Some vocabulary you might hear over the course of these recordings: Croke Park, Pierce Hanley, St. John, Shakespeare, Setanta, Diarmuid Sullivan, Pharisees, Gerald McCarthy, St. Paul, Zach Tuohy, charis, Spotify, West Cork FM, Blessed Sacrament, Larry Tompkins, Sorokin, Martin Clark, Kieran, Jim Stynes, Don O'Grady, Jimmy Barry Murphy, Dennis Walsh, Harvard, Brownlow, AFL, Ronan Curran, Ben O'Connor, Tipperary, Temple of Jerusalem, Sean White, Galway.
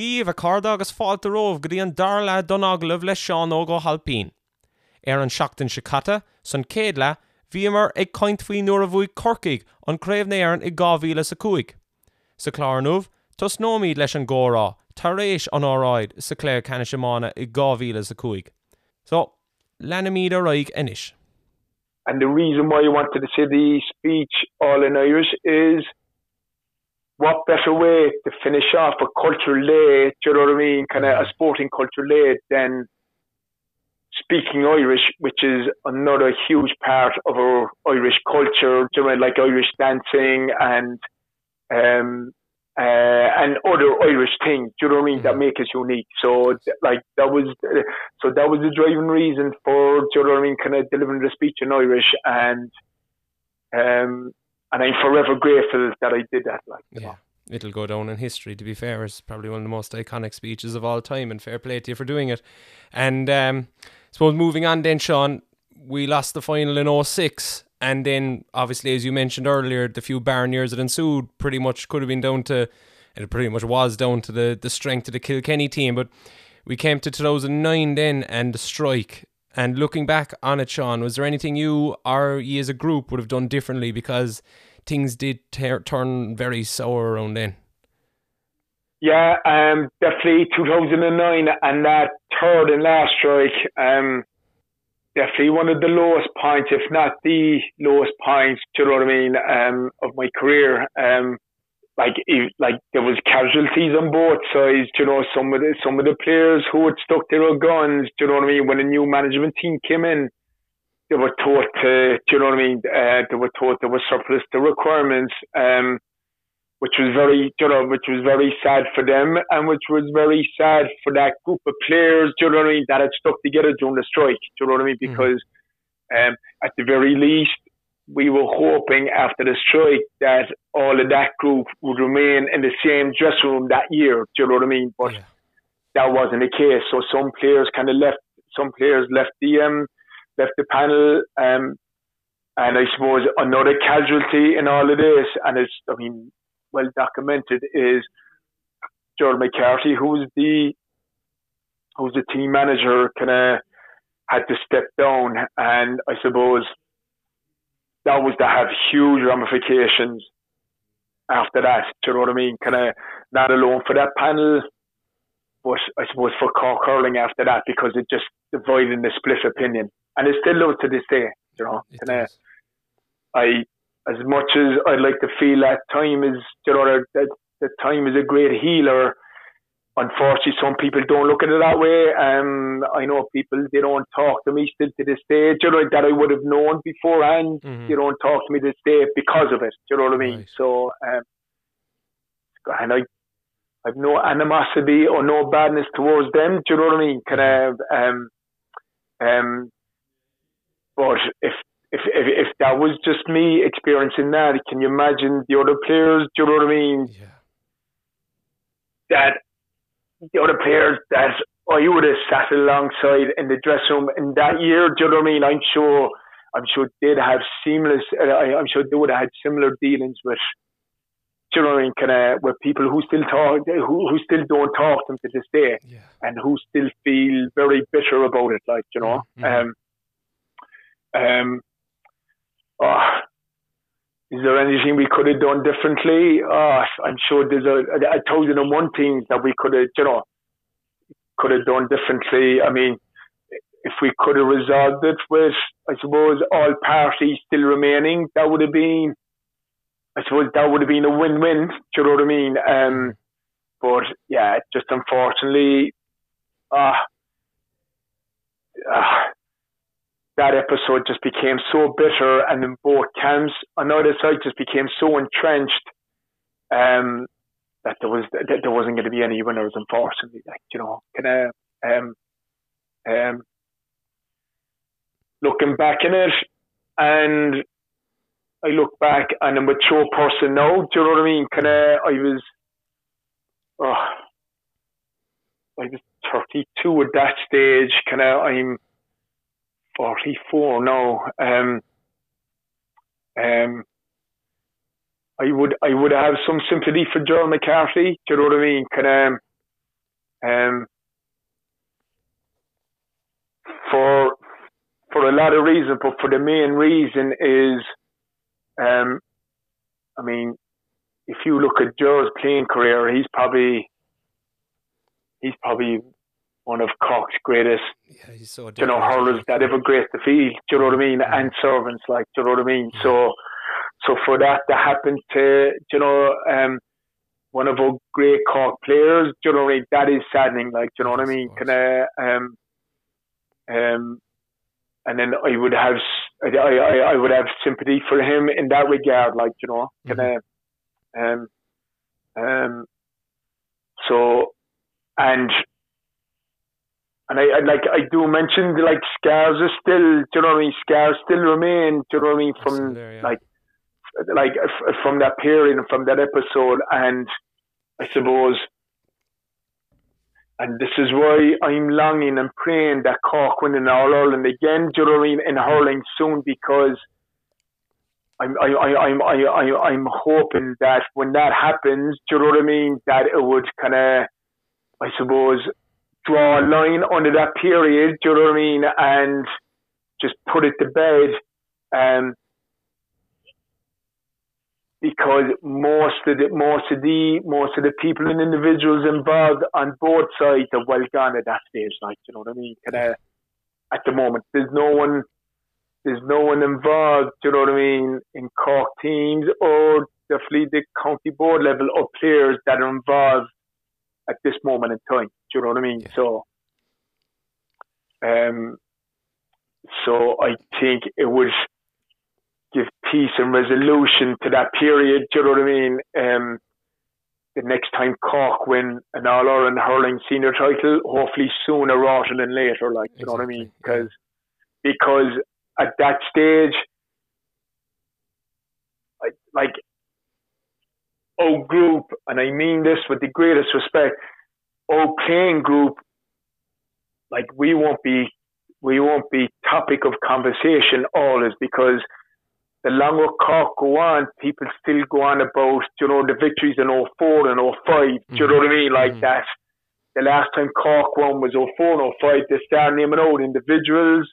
tíobh a cárda agus fáilte rómh go dtíon dar le don aglah le Seán Ó Go Halpín. Ar an seachtain se caite san céad le bhí mar ag coint faoi nuair a bhuaigh Corcaigh an craobhnéaran i 2005. Sa chlárnúmh, tos nóméad leis an gcórá, tar rééis an áráid sa cléir cena seamána i 2005. So, lena míad a raig inis. And the reason why you wanted to see the speech all in Irish is what better way to finish off a cultural day, do you know what I mean, kind of a sporting cultural day than speaking Irish, which is another huge part of our Irish culture, do you know, like Irish dancing and other Irish things, do you know what I mean, that make us unique. So like that was the driving reason for, do you know what I mean, kind of delivering the speech in Irish, and I'm forever grateful that I did that. Like, yeah, it'll go down in history, to be fair. It's probably one of the most iconic speeches of all time, and fair play to you for doing it. And I suppose moving on then, Sean, we lost the final in 2006, and then obviously, as you mentioned earlier, the few barren years that ensued pretty much could have been down to, and it pretty much was down to the strength of the Kilkenny team. But we came to 2009 then, and the strike. And looking back on it, Sean, was there anything you or you as a group would have done differently, because things did turn very sour around then? Yeah, definitely 2009 and that third and last strike, definitely one of the lowest points, if not the lowest points, do you know what I mean, of my career. Like there was casualties on both sides, you know, some of the players who had stuck to their guns, do you know what I mean, when a new management team came in, they were taught to, do you know what I mean, they were taught they were surplus to requirements, which was very sad for them, and which was very sad for that group of players, do you know what I mean, that had stuck together during the strike, do you know what I mean, because at the very least, we were hoping after the strike that all of that group would remain in the same dressing room that year, do you know what I mean? But that wasn't the case. So some players kind of left the panel, and I suppose another casualty in all of this, and it's, I mean, well documented, is Gerald McCarthy, who's the team manager, kind of had to step down, and I suppose that was to have huge ramifications after that, do you know what I mean? Kind of not alone for that panel, but I suppose for Cork hurling after that, because it just divided and split opinion. And it's still low to this day, you know. Kind of, as much as I'd like to feel that time is, you know, that time is a great healer, unfortunately, some people don't look at it that way. I know people, they don't talk to me still to this day, you know, that I would have known beforehand. They don't talk to me this day because of it, do you know what I mean? Right. So, and I've no animosity or no badness towards them, do you know what I mean? Kind of, but if that was just me experiencing that, can you imagine the other players, do you know what I mean? Yeah. The other players that I would have sat alongside in the dressing room in that year, do you know what I mean? I'm sure they'd have I'm sure they would have had similar dealings with, do you know what I mean? Kind of with people who still don't talk to them to this day, and who still feel very bitter about it, like, you know. Is there anything we could have done differently? I'm sure there's a 1,001 things that we could have done differently. I mean, if we could have resolved it with, I suppose, all parties still remaining, that would have been a win-win. Do you know what I mean? But yeah, just unfortunately, that episode just became so bitter, and in both camps on the other side just became so entrenched that there wasn't going to be any winners, unfortunately. Like, you know, kind of looking back in it, and I look back and I'm a mature person now, do you know what I mean? Kind of, I was 32 at that stage, kind of, I'm 44 now. I would have some sympathy for Gerald McCarthy, do you know what I mean? Kind of, For a lot of reasons, but for the main reason is, I mean, if you look at Joe's playing career, he's probably one of Cork's greatest, hurlers that ever graced the field. Do you know what I mean? Yeah. And servants, like, do you know what I mean? Yeah. So for that to happen to, one of our great Cork players, do you know what I mean? That is saddening, like, do you know what I mean? And then I would have sympathy for him in that regard, like, you know. I do mention, like, scars are still, do you know what I mean? Scars still remain, do you know what I mean? From there, yeah. like from that period and from that episode, and I suppose. And this is why I'm longing and praying that Cork win an All-Ireland again, do you know what I mean, in hurling soon, because I'm hoping that when that happens, do you know what I mean, that it would kind of, I suppose, draw a line under that period, do you know what I mean, and just put it to bed, because most of the people and individuals involved on both sides are well gone at that stage, like, you know what I mean? At the moment, there's no one involved, you know what I mean, in Cork teams or definitely the county board level or players that are involved at this moment in time. Do you know what I mean? Yeah. So I think it was. Give peace and resolution to that period, do you know what I mean? The next time Cork win an All-Ireland hurling senior title, hopefully sooner rather than later, like, you know what I mean? Because at that stage, like, our group, and I mean this with the greatest respect, our playing group, like, we won't be topic of conversation always, because the longer Cork go on, people still go on about, you know, the victories in 04 and 05. Do you know what I mean? Like that. The last time Cork won was 04 and 05. They start naming out individuals.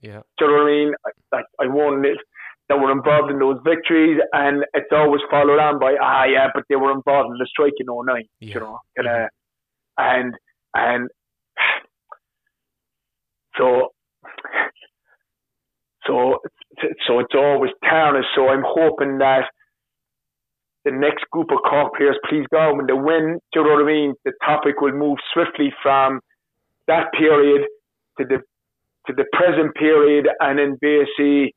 Yeah. Do you know what I mean? Like, I won it. They were involved in those victories, and it's always followed on by, but they were involved in the strike in 09. Yeah. You know? So it's always tarnished. So I'm hoping that the next group of Cork players, please God, when they win, do you know what I mean? The topic will move swiftly from that period to the present period, and then basically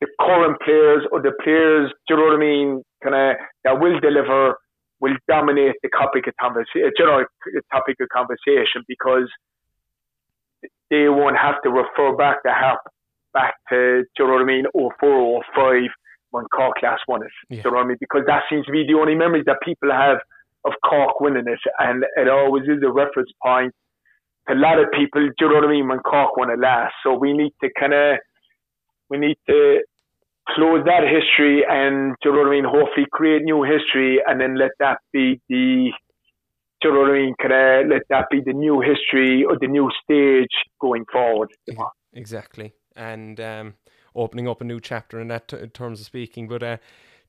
the current players or the players, do you know what I mean? That will deliver, will dominate the topic of conversation. You know, the topic of conversation, because they won't have to refer back to help. Back to, do you know what I mean, 04, 05, when Cork last won it. Yeah. Do you know what I mean? Because that seems to be the only memories that people have of Cork winning it. And it always is a reference point to a lot of people, do you know what I mean, when Cork won it last. So we need to close that history and, do you know what I mean, hopefully create new history, and then let that be the, do you know what I mean, let that be the new history or the new stage going forward. Yeah, exactly. And opening up a new chapter in that in terms of speaking. But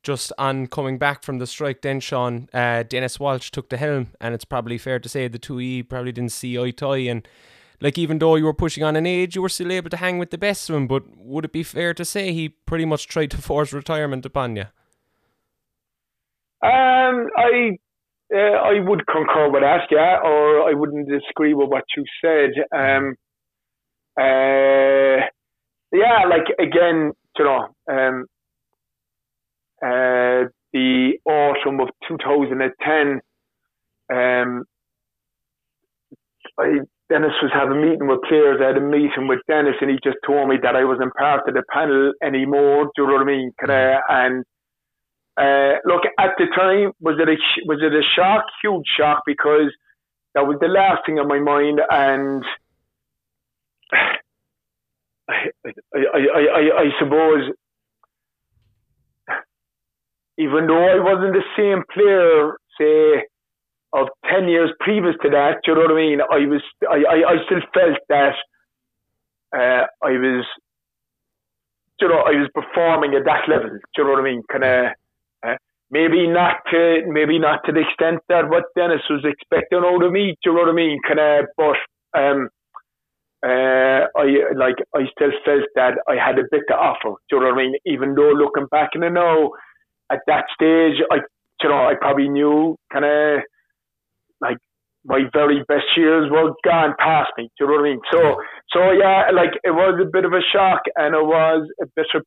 just on coming back from the strike then, Sean, Dennis Walsh took the helm, and it's probably fair to say the Tuohy probably didn't see eye to eye, and like, even though you were pushing on in age, you were still able to hang with the best of him. But would it be fair to say he pretty much tried to force retirement upon you? I would concur with that, yeah, or I wouldn't disagree with what you said. Yeah, like, again, you know, the autumn of 2010, Dennis was having a meeting with players. I had a meeting with Dennis, and he just told me that I wasn't part of the panel anymore. Do you know what I mean? Look, at the time, was it a shock? Huge shock, because that was the last thing on my mind, and. I suppose, even though I wasn't the same player, say, of 10 years previous to that, do you know what I mean? I still felt that I was performing at that level. Do you know what I mean? Maybe not to the extent that what Dennis was expecting out of me. Do you know what I mean? I still felt that I had a bit to offer. Do you know what I mean? Even though looking back and I know at that stage, I probably knew my very best years were gone past me. Do you know what I mean? So yeah, it was a bit of a shock, and it was a bitter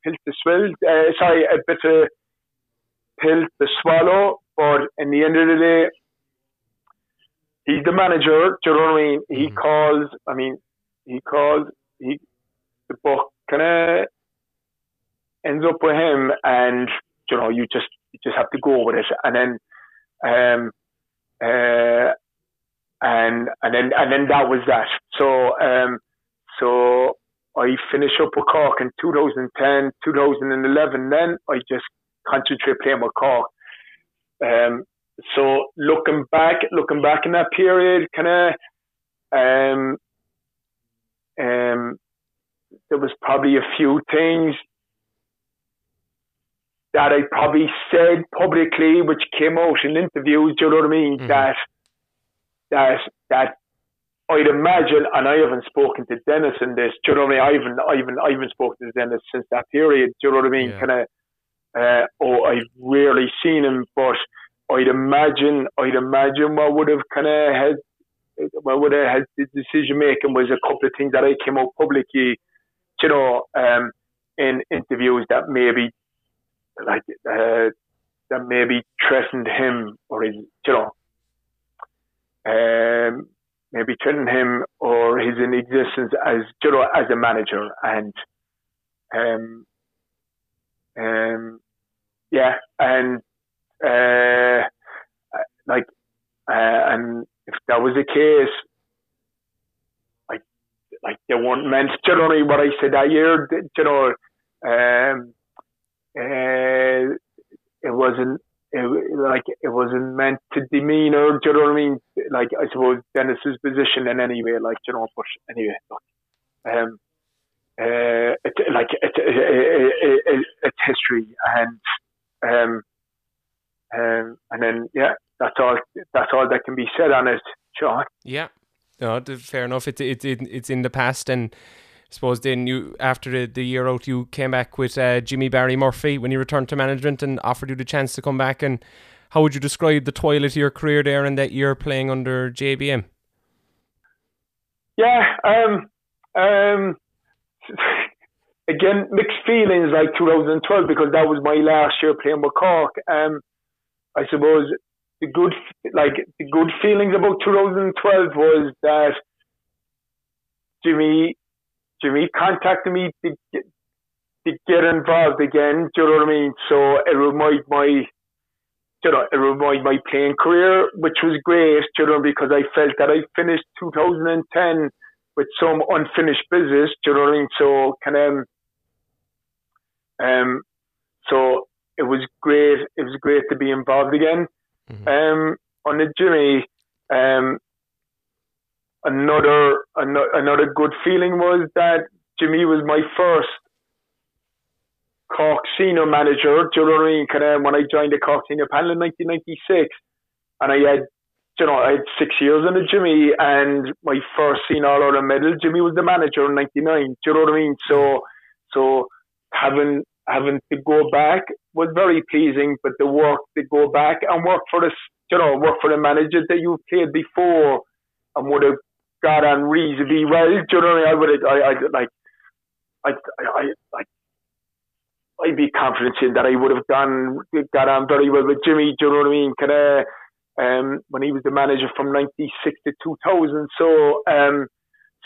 pill to swallow. But in the end of the day, he's the manager. Do you know what I mean? He calls. I mean, he calls. The buck ends up with him, and you just have to go with it, and then. And then that was that. So I finished up with Cork in 2010, 2011. Then I just concentrated playing with Cork. So looking back in that period, there was probably a few things that I probably said publicly, which came out in interviews. Do you know what I mean? Mm-hmm. That I'd imagine, and I haven't spoken to Dennis in this, do you know what I mean? I haven't spoken to Dennis since that period, do you know what I mean? Yeah. I've rarely seen him, but I'd imagine what would have had the decision making was a couple of things that I came out publicly, you know, in interviews that maybe threatened him or his, you know. Maybe treating him or his existence as, you know, as a manager, and and if that was the case, they weren't meant. Do you know what I said that year? You know, it wasn't meant to demean her, do you know what I mean? I suppose Dennis's position in any way, you know, but anyway, it's history, and then that's all that can be said on it, Sean. Yeah, no, fair enough. It's in the past, and I suppose then you, after the year out, you came back with Jimmy Barry Murphy when you returned to management and offered you the chance to come back. And how would you describe the twilight of your career there and that year playing under JBM? Yeah, again, mixed feelings 2012, because that was my last year playing with Cork. I suppose the good feelings about 2012 was that Jimmy contacted me to get involved again. Do you know what I mean? So it reminded my playing career, which was great, you know, because I felt that I finished 2010 with some unfinished business. Do you know what I mean? So so it was great. It was great to be involved again. Mm-hmm. On the Jimmy, Another good feeling was that Jimmy was my first Cork senior manager. Do you know what I mean? When I joined the Cork senior panel in 1996, and I had 6 years under Jimmy, and my first senior All-Ireland medal, Jimmy was the manager in 1999. Do you know what I mean? So having to go back was very pleasing, but the work to go back and work for the manager that you played before and would have got on reasonably well. Do you know what I mean? I'd be confident in that I would have got on very well with Jimmy. Do you know what I mean? When he was the manager from 1996 to 2000,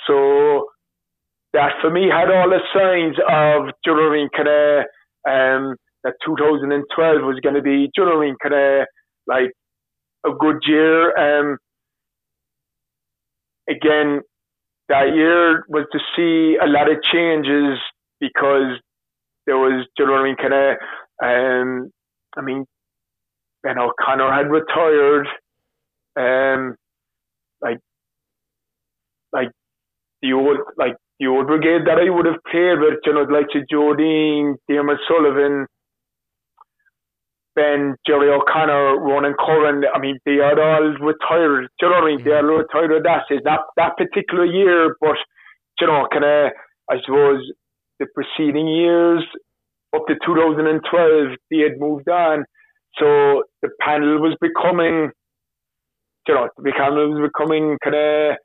so that for me had all the signs of, do you know what I mean? That 2012 was going to be, do you know what I mean? A good year. Again, that year was to see a lot of changes, because there was, do you know what I mean? Ben O'Connor had retired. Like the old brigade that I would have played with, you know, like Joe Deane, Diarmuid Sullivan, Ben, Jerry O'Connor, Ronan Curran. I mean, they are all retired. Do you know what I mean? They are retired at that stage. Not that particular year, but you know, kind of, I suppose the preceding years up to 2012, they had moved on. So the panel was becoming, you know, the panel was becoming kind of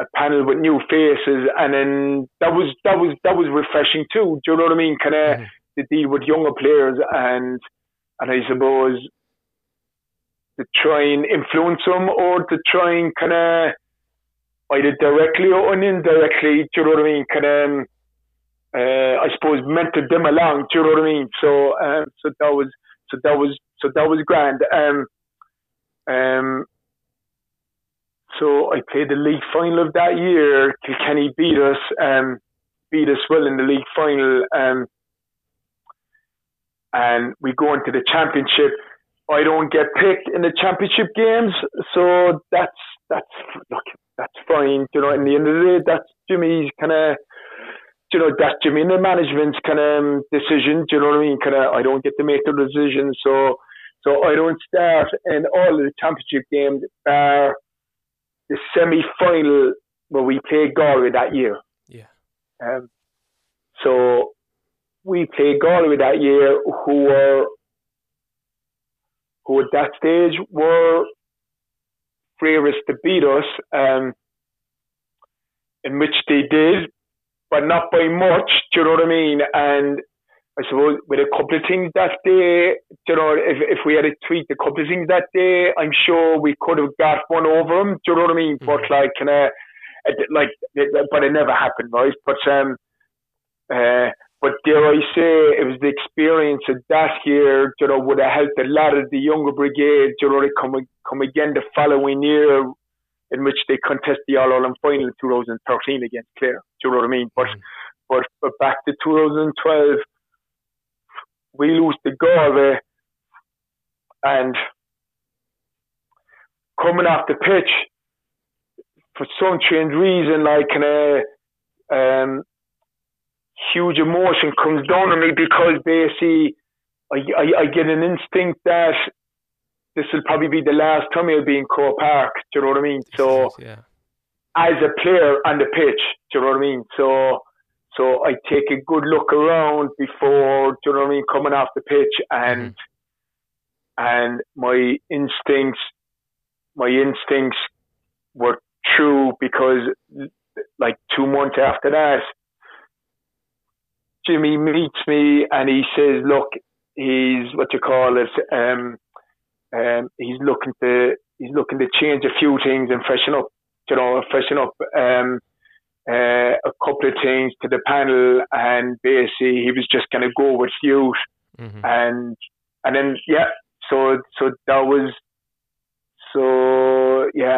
a panel with new faces, and then that was refreshing too. Do you know what I mean? Kind of to deal with younger players and I suppose to try and influence them, or to try and kind of either directly or indirectly, do you know what I mean? Kind of, I suppose mentored them along. Do you know what I mean? So, so that was grand. So I played the league final of that year. Kilkenny beat us well in the league final. And we go into the championship. I don't get picked in the championship games, so that's fine. You know, in the end of the day, that's Jimmy's kind of, you know, that's Jimmy and the management's kind of decision. Do you know what I mean? Kind of, I don't get to make the decision, so I don't start in all of the championship games, bar the semi-final where we played Galway that year. Yeah. So we played Galway that year, who at that stage were favourites to beat us, in which they did, but not by much, do you know what I mean? And I suppose with a couple of things that day, you know, if we had to tweak a couple of things that day, I'm sure we could have got one over them, do you know what I mean? But like, but it never happened, right? But dare I say, it was the experience of that year, you know, would have helped a lot of the younger brigade, you know, to come again the following year, in which they contest the All Ireland final in 2013 against Clare. Do you know what I mean? But back to 2012, we lose to Galway, and coming off the pitch, for some strange reason, like huge emotion comes down on me, because basically I get an instinct that this will probably be the last time I'll be in Croke Park. Do you know what I mean? So yeah, as a player on the pitch, do you know what I mean? So I take a good look around before, do you know what I mean, coming off the pitch, and my instincts were true, because like 2 months after that, Jimmy meets me and he says, look, he's looking to change a few things and freshen up a couple of things to the panel, and basically he was just going to go with you. That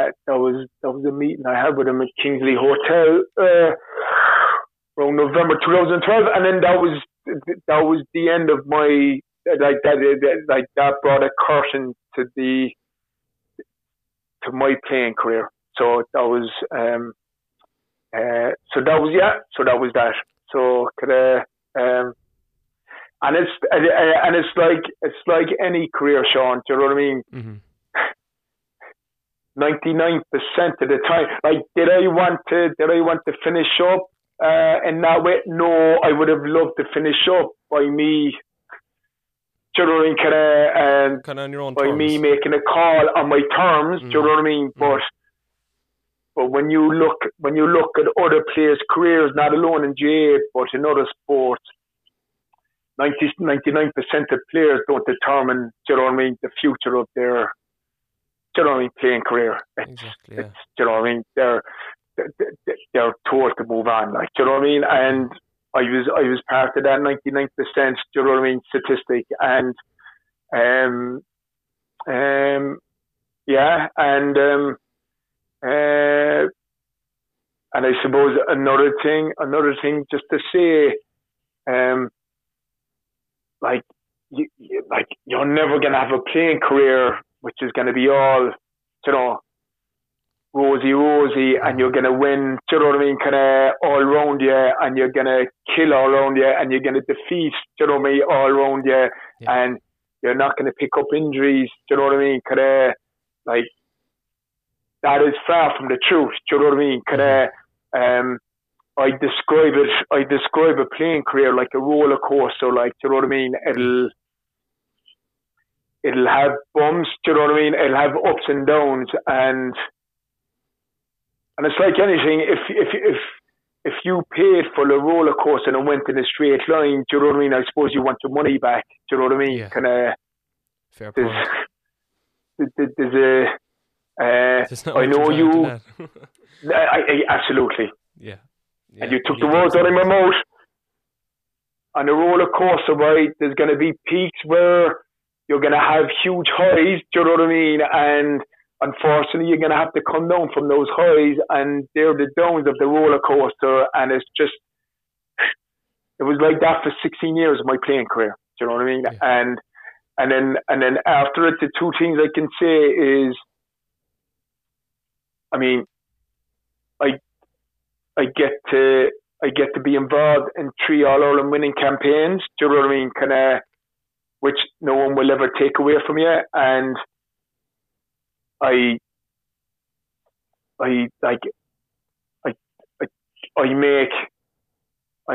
was the meeting I had with him at Kingsley Hotel, around November 2012, and then that was the end of my that brought a curtain to my playing career. So that was that. So and it's like any career, Sean. Do you know what I mean? 99% of the time, like, did I want to finish up? And that way, no, I would have loved to finish up by me, do you know what I mean, kind of on your own by terms. Me making a call on my terms, do you know what I mean? But when you look at other players' careers, not alone in GAA, but in other sports, 99% of players don't determine, do you know what I mean, the future of their, do you know what I mean, playing career. Exactly. Yeah. Do you know what I mean? They're told to move on, like, do you know what I mean? And I was part of that 99%, do you know what I mean, statistic. And and I suppose another thing just to say, like you're never gonna have a playing career which is going to be all, you know, rosy, and you're going to win, do you know what I mean, kind of all round you, and you're going to kill all round you, and you're going to defeat, do you know what I mean, all round you, and you're not going to pick up injuries, do you know what I mean, kind of, like, that is far from the truth, do you know what I mean, kind of, I describe a playing career like a roller coaster, like, do you know what I mean, it'll have bumps, do you know what I mean, it'll have ups and downs, and it's like anything, if you paid for the roller coaster and went in a straight line, do you know what I mean, I suppose you want your money back, do you know what I mean, kind of, fair point. There's I know you, I absolutely. Yeah, and you took the words out of my mouth. On a roller coaster, right? There's going to be peaks where you're going to have huge highs. Do you know what I mean? And unfortunately, you're going to have to come down from those highs, and they're the downs of the roller coaster. And it's just, it was like that for 16 years of my playing career. Do you know what I mean? Yeah. And then after it, the two things I can say is, I mean, I get to be involved in 3 All-Ireland winning campaigns. Do you know what I mean? Kind of, which no one will ever take away from you. And I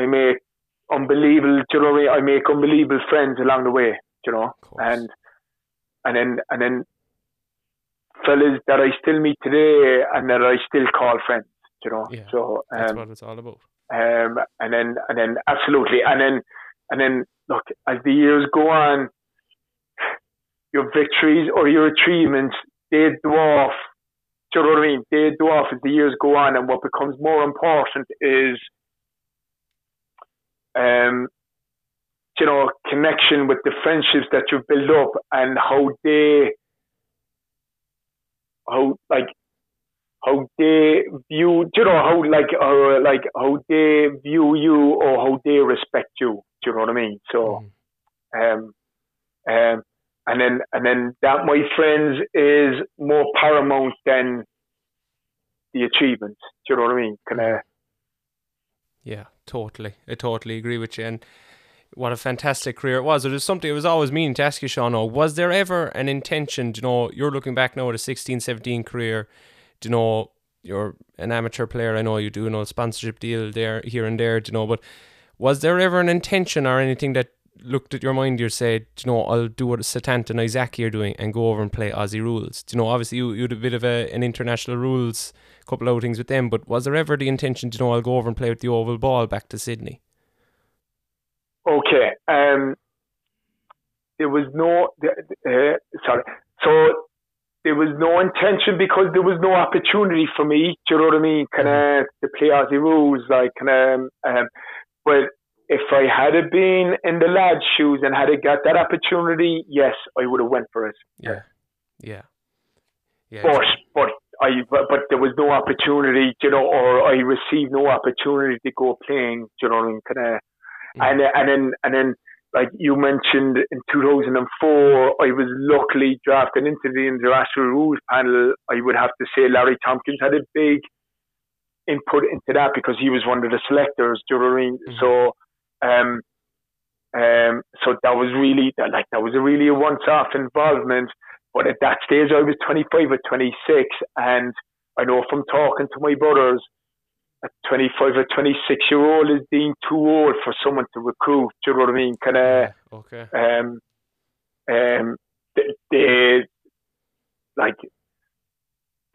make unbelievable. Do you know what I mean? I make unbelievable friends along the way. You know, and then fellas that I still meet today and that I still call friends. You know, so that's what it's all about. And then absolutely, and then look, as the years go on, your victories or your achievements, they dwarf. Do you know what I mean? They dwarf as the years go on, and what becomes more important is, you know, connection with the friendships that you've built up and how they view you or how they respect you. Do you know what I mean? So, and then that, my friends, is more paramount than the achievements. Do you know what I mean? Yeah, totally. I totally agree with you. And what a fantastic career it was. It was something I was always meaning to ask you, Sean. Was there ever an intention? You know, you're looking back now at a 16-17 career. Do you know, you're an amateur player, I know you do an old sponsorship deal there, here and there, do you know, but was there ever an intention or anything that looked at your mind, you said, do you know, I'll do what Setanta and Isaac are doing and go over and play Aussie rules? Do you know, obviously you had a bit of an international rules, couple of things with them, but was there ever the intention, do you know, I'll go over and play with the oval ball back to Sydney? Okay, there was no, there was no intention because there was no opportunity for me. Do you know what I mean? Kind of to play Aussie rules, like kind of. But if I had been in the lad's shoes and had I got that opportunity, yes, I would have went for it. Yeah. But there was no opportunity, you know, or I received no opportunity to go playing. Do you know what I mean? Kind of, and then. Like you mentioned, in 2004, I was luckily drafted into the international rules panel. I would have to say Larry Tompkins had a big input into that because he was one of the selectors. Do you know what I mean? So that was really a once-off involvement. But at that stage, I was 25 or 26, and I know from talking to my brothers, a 25 or 26-year-old is being too old for someone to recruit. Do you know what I mean? Kind of. Okay.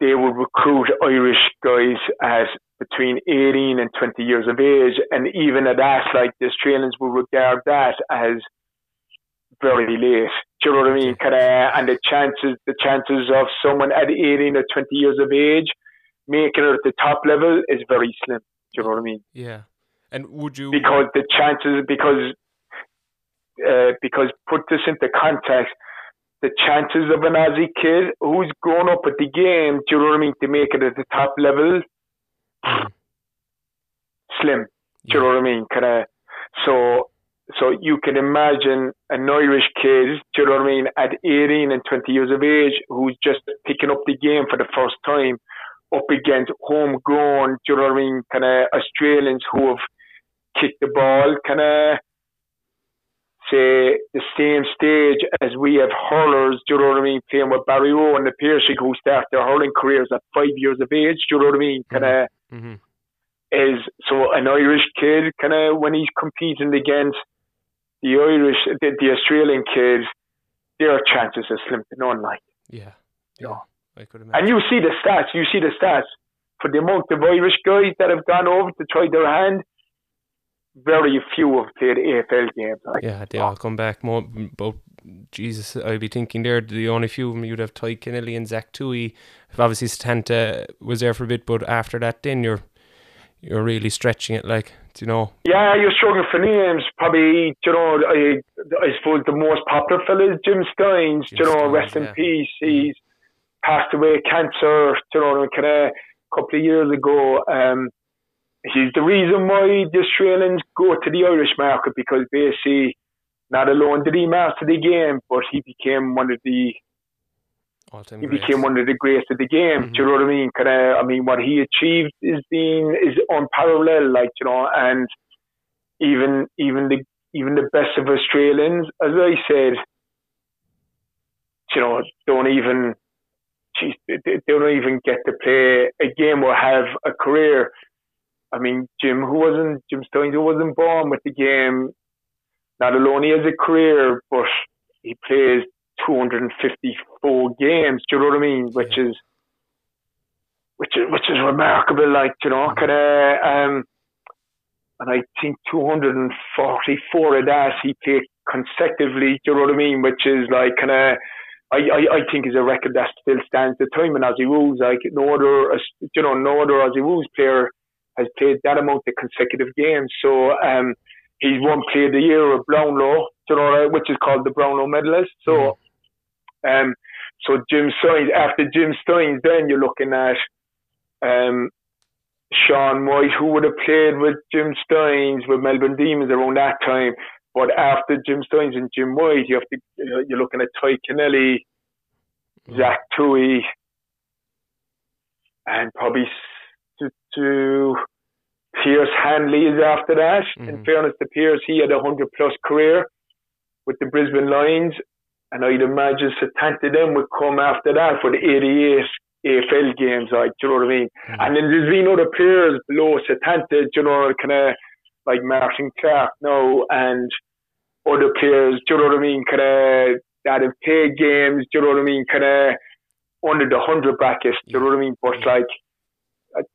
They would recruit Irish guys as between 18 and 20 years of age, and even at that, like the Australians would regard that as very late. Do you know what I mean? Kind of, and the chances of someone at 18 or 20 years of age making it at the top level is very slim. Do you know what I mean? Yeah. And would you... Because the chances... Because put this into context, the chances of an Aussie kid who's grown up at the game, do you know what I mean, to make it at the top level, slim. Do you know what I mean? Kind of... So, So you can imagine an Irish kid, do you know what I mean, at 18 and 20 years of age, who's just picking up the game for the first time, up against homegrown, do you know what I mean, kind of Australians who have kicked the ball, kind of say the same stage as we have hurlers, do you know what I mean, playing with Barry O and the Piercy, who start their hurling careers at 5 years of age, do you know what I mean, kind of. Mm-hmm. Is so an Irish kid kind of when he's competing against the Irish, the Australian kids, their chances are slim to none. Like, yeah, I could imagine. And you see the stats for the amount of Irish guys that have gone over to try their hand. Very few have played AFL games. Like, yeah, they all come back more. But Jesus, I'd be thinking there the only few of them you'd have Ty Kennelly and Zach Tuohy. Obviously, Setanta was there for a bit, but after that, then you're really stretching it, like, do you know? Yeah, you're struggling for names. Probably, you know, I suppose the most popular fella is Jim Stynes, you know, rest in peace. He's passed away of cancer, you know, kind of a couple of years ago. He's the reason why the Australians go to the Irish market, because basically, not alone did he master the game, but he became one of the greats of the game. Mm-hmm. Do you know what I mean? What he achieved is unparalleled, like, you know. And even the best of Australians, as I said, you know, don't even get to play a game or have a career. I mean, Jim Stynes, who wasn't born with the game, not alone he has a career, but he plays 254 games, do you know what I mean? Which is remarkable, like, you know, and I think 244 of that he played consecutively, do you know what I mean? Which is like kinda I think is a record that still stands the time in Aussie rules. Like no other Aussie rules player has played that amount of consecutive games. So he's won Player of the Year at Brownlow, you know, which is called the Brownlow medalist. So Jim Stynes, after Jim Stynes, then you're looking at Sean White, who would have played with Jim Stynes with Melbourne Demons around that time. But after Jim Stynes and Jim White, you're looking at Ty Kennelly, Zach Tuohy, and probably to Pierce Hanley is after that. In fairness to Pierce, he had a 100-plus career with the Brisbane Lions. And I'd imagine Setanta then would come after that with 88 AFL games, like, do you know what I mean? Mm-hmm. And then there's been other players below Setanta, you know, kind of like Martin Clark now and other players, do you know what I mean, kind of that have played games, do you know what I mean, kind of under the 100 brackets, do you know what I mean? But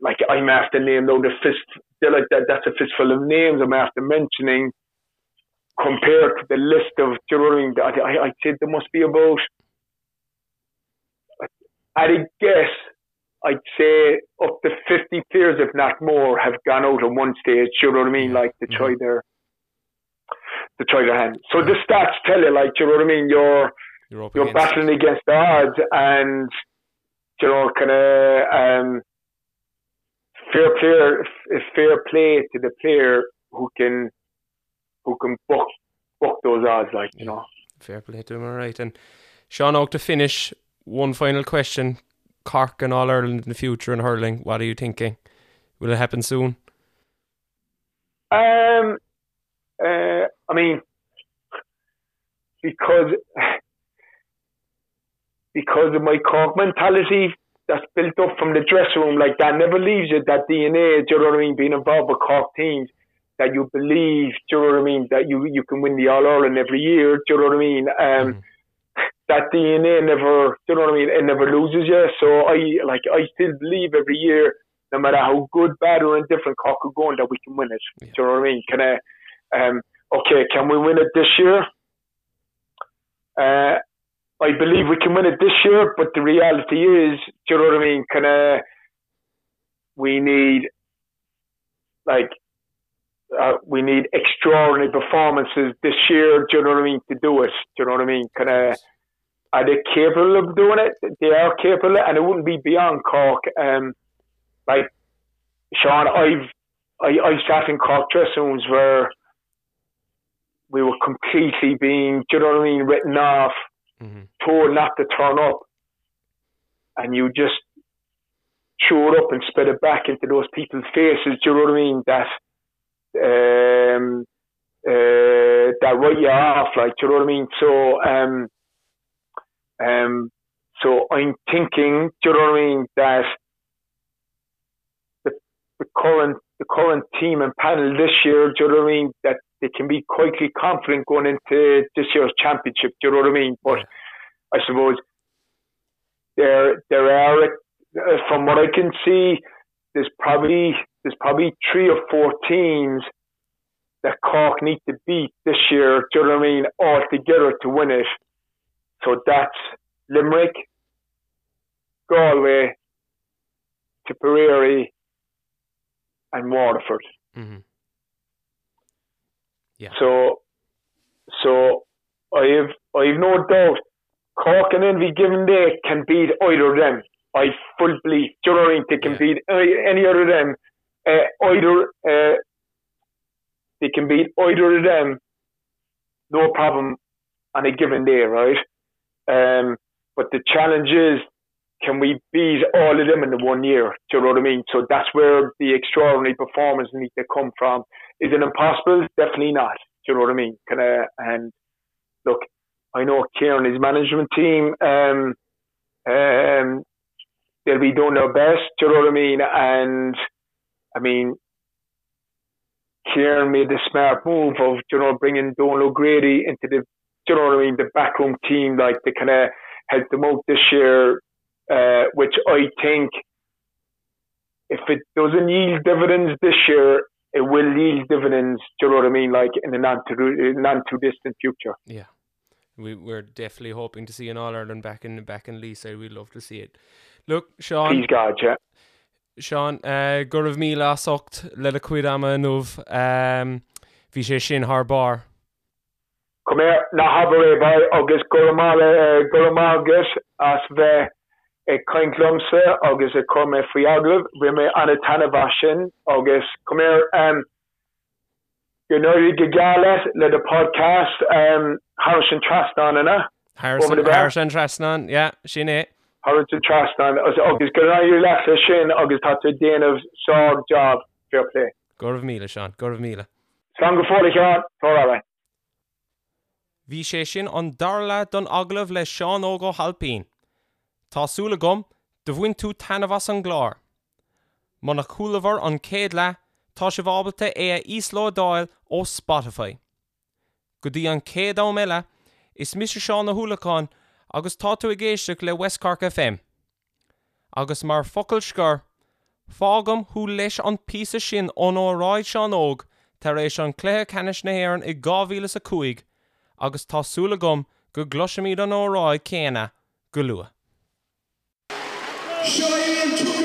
like I'm after name though, that's a fistful of names I'm after mentioning. Compared to the list of, do you know what I mean? I said there must be about, at a guess, I'd say up to 50 players, if not more, have gone out on one stage, do you know what I mean? Like to try their hand. So the stats tell you, like, do you know what I mean? You're battling against the odds, and, you know, kind of fair play to the player who can buck those odds, like, you know. Fair play to him, all right. And Sean Oak, to finish, one final question. Cork and All-Ireland in the future in hurling, what are you thinking? Will it happen soon? I mean, because of my Cork mentality that's built up from the dressing room, like, that never leaves you, that DNA, do you know what I mean, being involved with Cork teams, that you believe, do you know what I mean, that you can win the All-Ireland every year, do you know what I mean? That DNA never, do you know what I mean, it never loses you. So I still believe every year, no matter how good, bad or indifferent Cork are going, that we can win it. Yeah. Do you know what I mean? Can we win it this year? I believe we can win it this year, but the reality is, do you know what I mean, we need extraordinary performances this year, do you know what I mean, to do it, do you know what I mean? Are they capable of doing it? They are capable, and it wouldn't be beyond Cork. Like, Sean, I've sat in Cork dressing rooms where we were completely being, do you know what I mean, written off, told not to turn up. And you just showed up and spit it back into those people's faces, do you know what I mean, that that write you off, like, do you know what I mean? So so I'm thinking, do you know what I mean, that the current team and panel this year, do you know what I mean, that they can be quite confident going into this year's championship, do you know what I mean? But I suppose there are, from what I can see, there's probably 3 or 4 teams that Cork need to beat this year, do you know what I mean, all together to win it. So that's Limerick, Galway, Tipperary, and Waterford. Yeah. So I have no doubt Cork and Envy given day can beat either of them. I fully believe, do you know what I mean? They can beat any other of them. They can beat either of them, no problem, on a given day, right? But the challenge is, can we beat all of them in the 1 year? Do you know what I mean? So that's where the extraordinary performance needs to come from. Is it impossible? Definitely not. Do you know what I mean? And look, I know Kieran and his management team, they'll be doing their best. Do you know what I mean? And I mean, Kieran made the smart move of, you know, bringing Don O'Grady into the, you know what I mean, the backroom team, like, to kind of help them out this year. Which I think, if it doesn't yield dividends this year, it will yield dividends, do you know what I mean, like, in the non-too distant future. Yeah, we're definitely hoping to see an All-Ireland back in Leaside. We'd love to see it. Look, Sean. Please God, yeah. Sean, gur of me last oct le quid ama anov vishe shin har bar. Come here, na habere bar agus guramal gus as ve. A kind clumse, August a come friaglev, we may on a tanavashin, August come here, you know, you gigales, let the podcast, Harrison Trastan, and Harrison Trastan, yeah, Shine. Harrison Trastan, August, go on your left, Shin, August, that's a day of sog job, fair play. Gorv Mila, Sean, Gorv Mila. Sanga for the Sean, alright. Vishe Shin on Darla, Don Oglev, Le Sean Ogo Halpine. Tásúla gom, de bhuin tú tanavas an glár. Mona cúlavar an céad le, tá se bhábalta é a ísló dáil ó Spotify. Go dtí an céad am eile, is Mr. Sean O'Hoolacan agus tá tú ag éisteach le West Cork FM. Agus mar focail scar, fágam hú leis an písa sin ón óráid Sean óg, tar éis an cléthe canis na héireann i 2005, agus tásúla gom go gloisimid an óráid céanna go lua. Shall I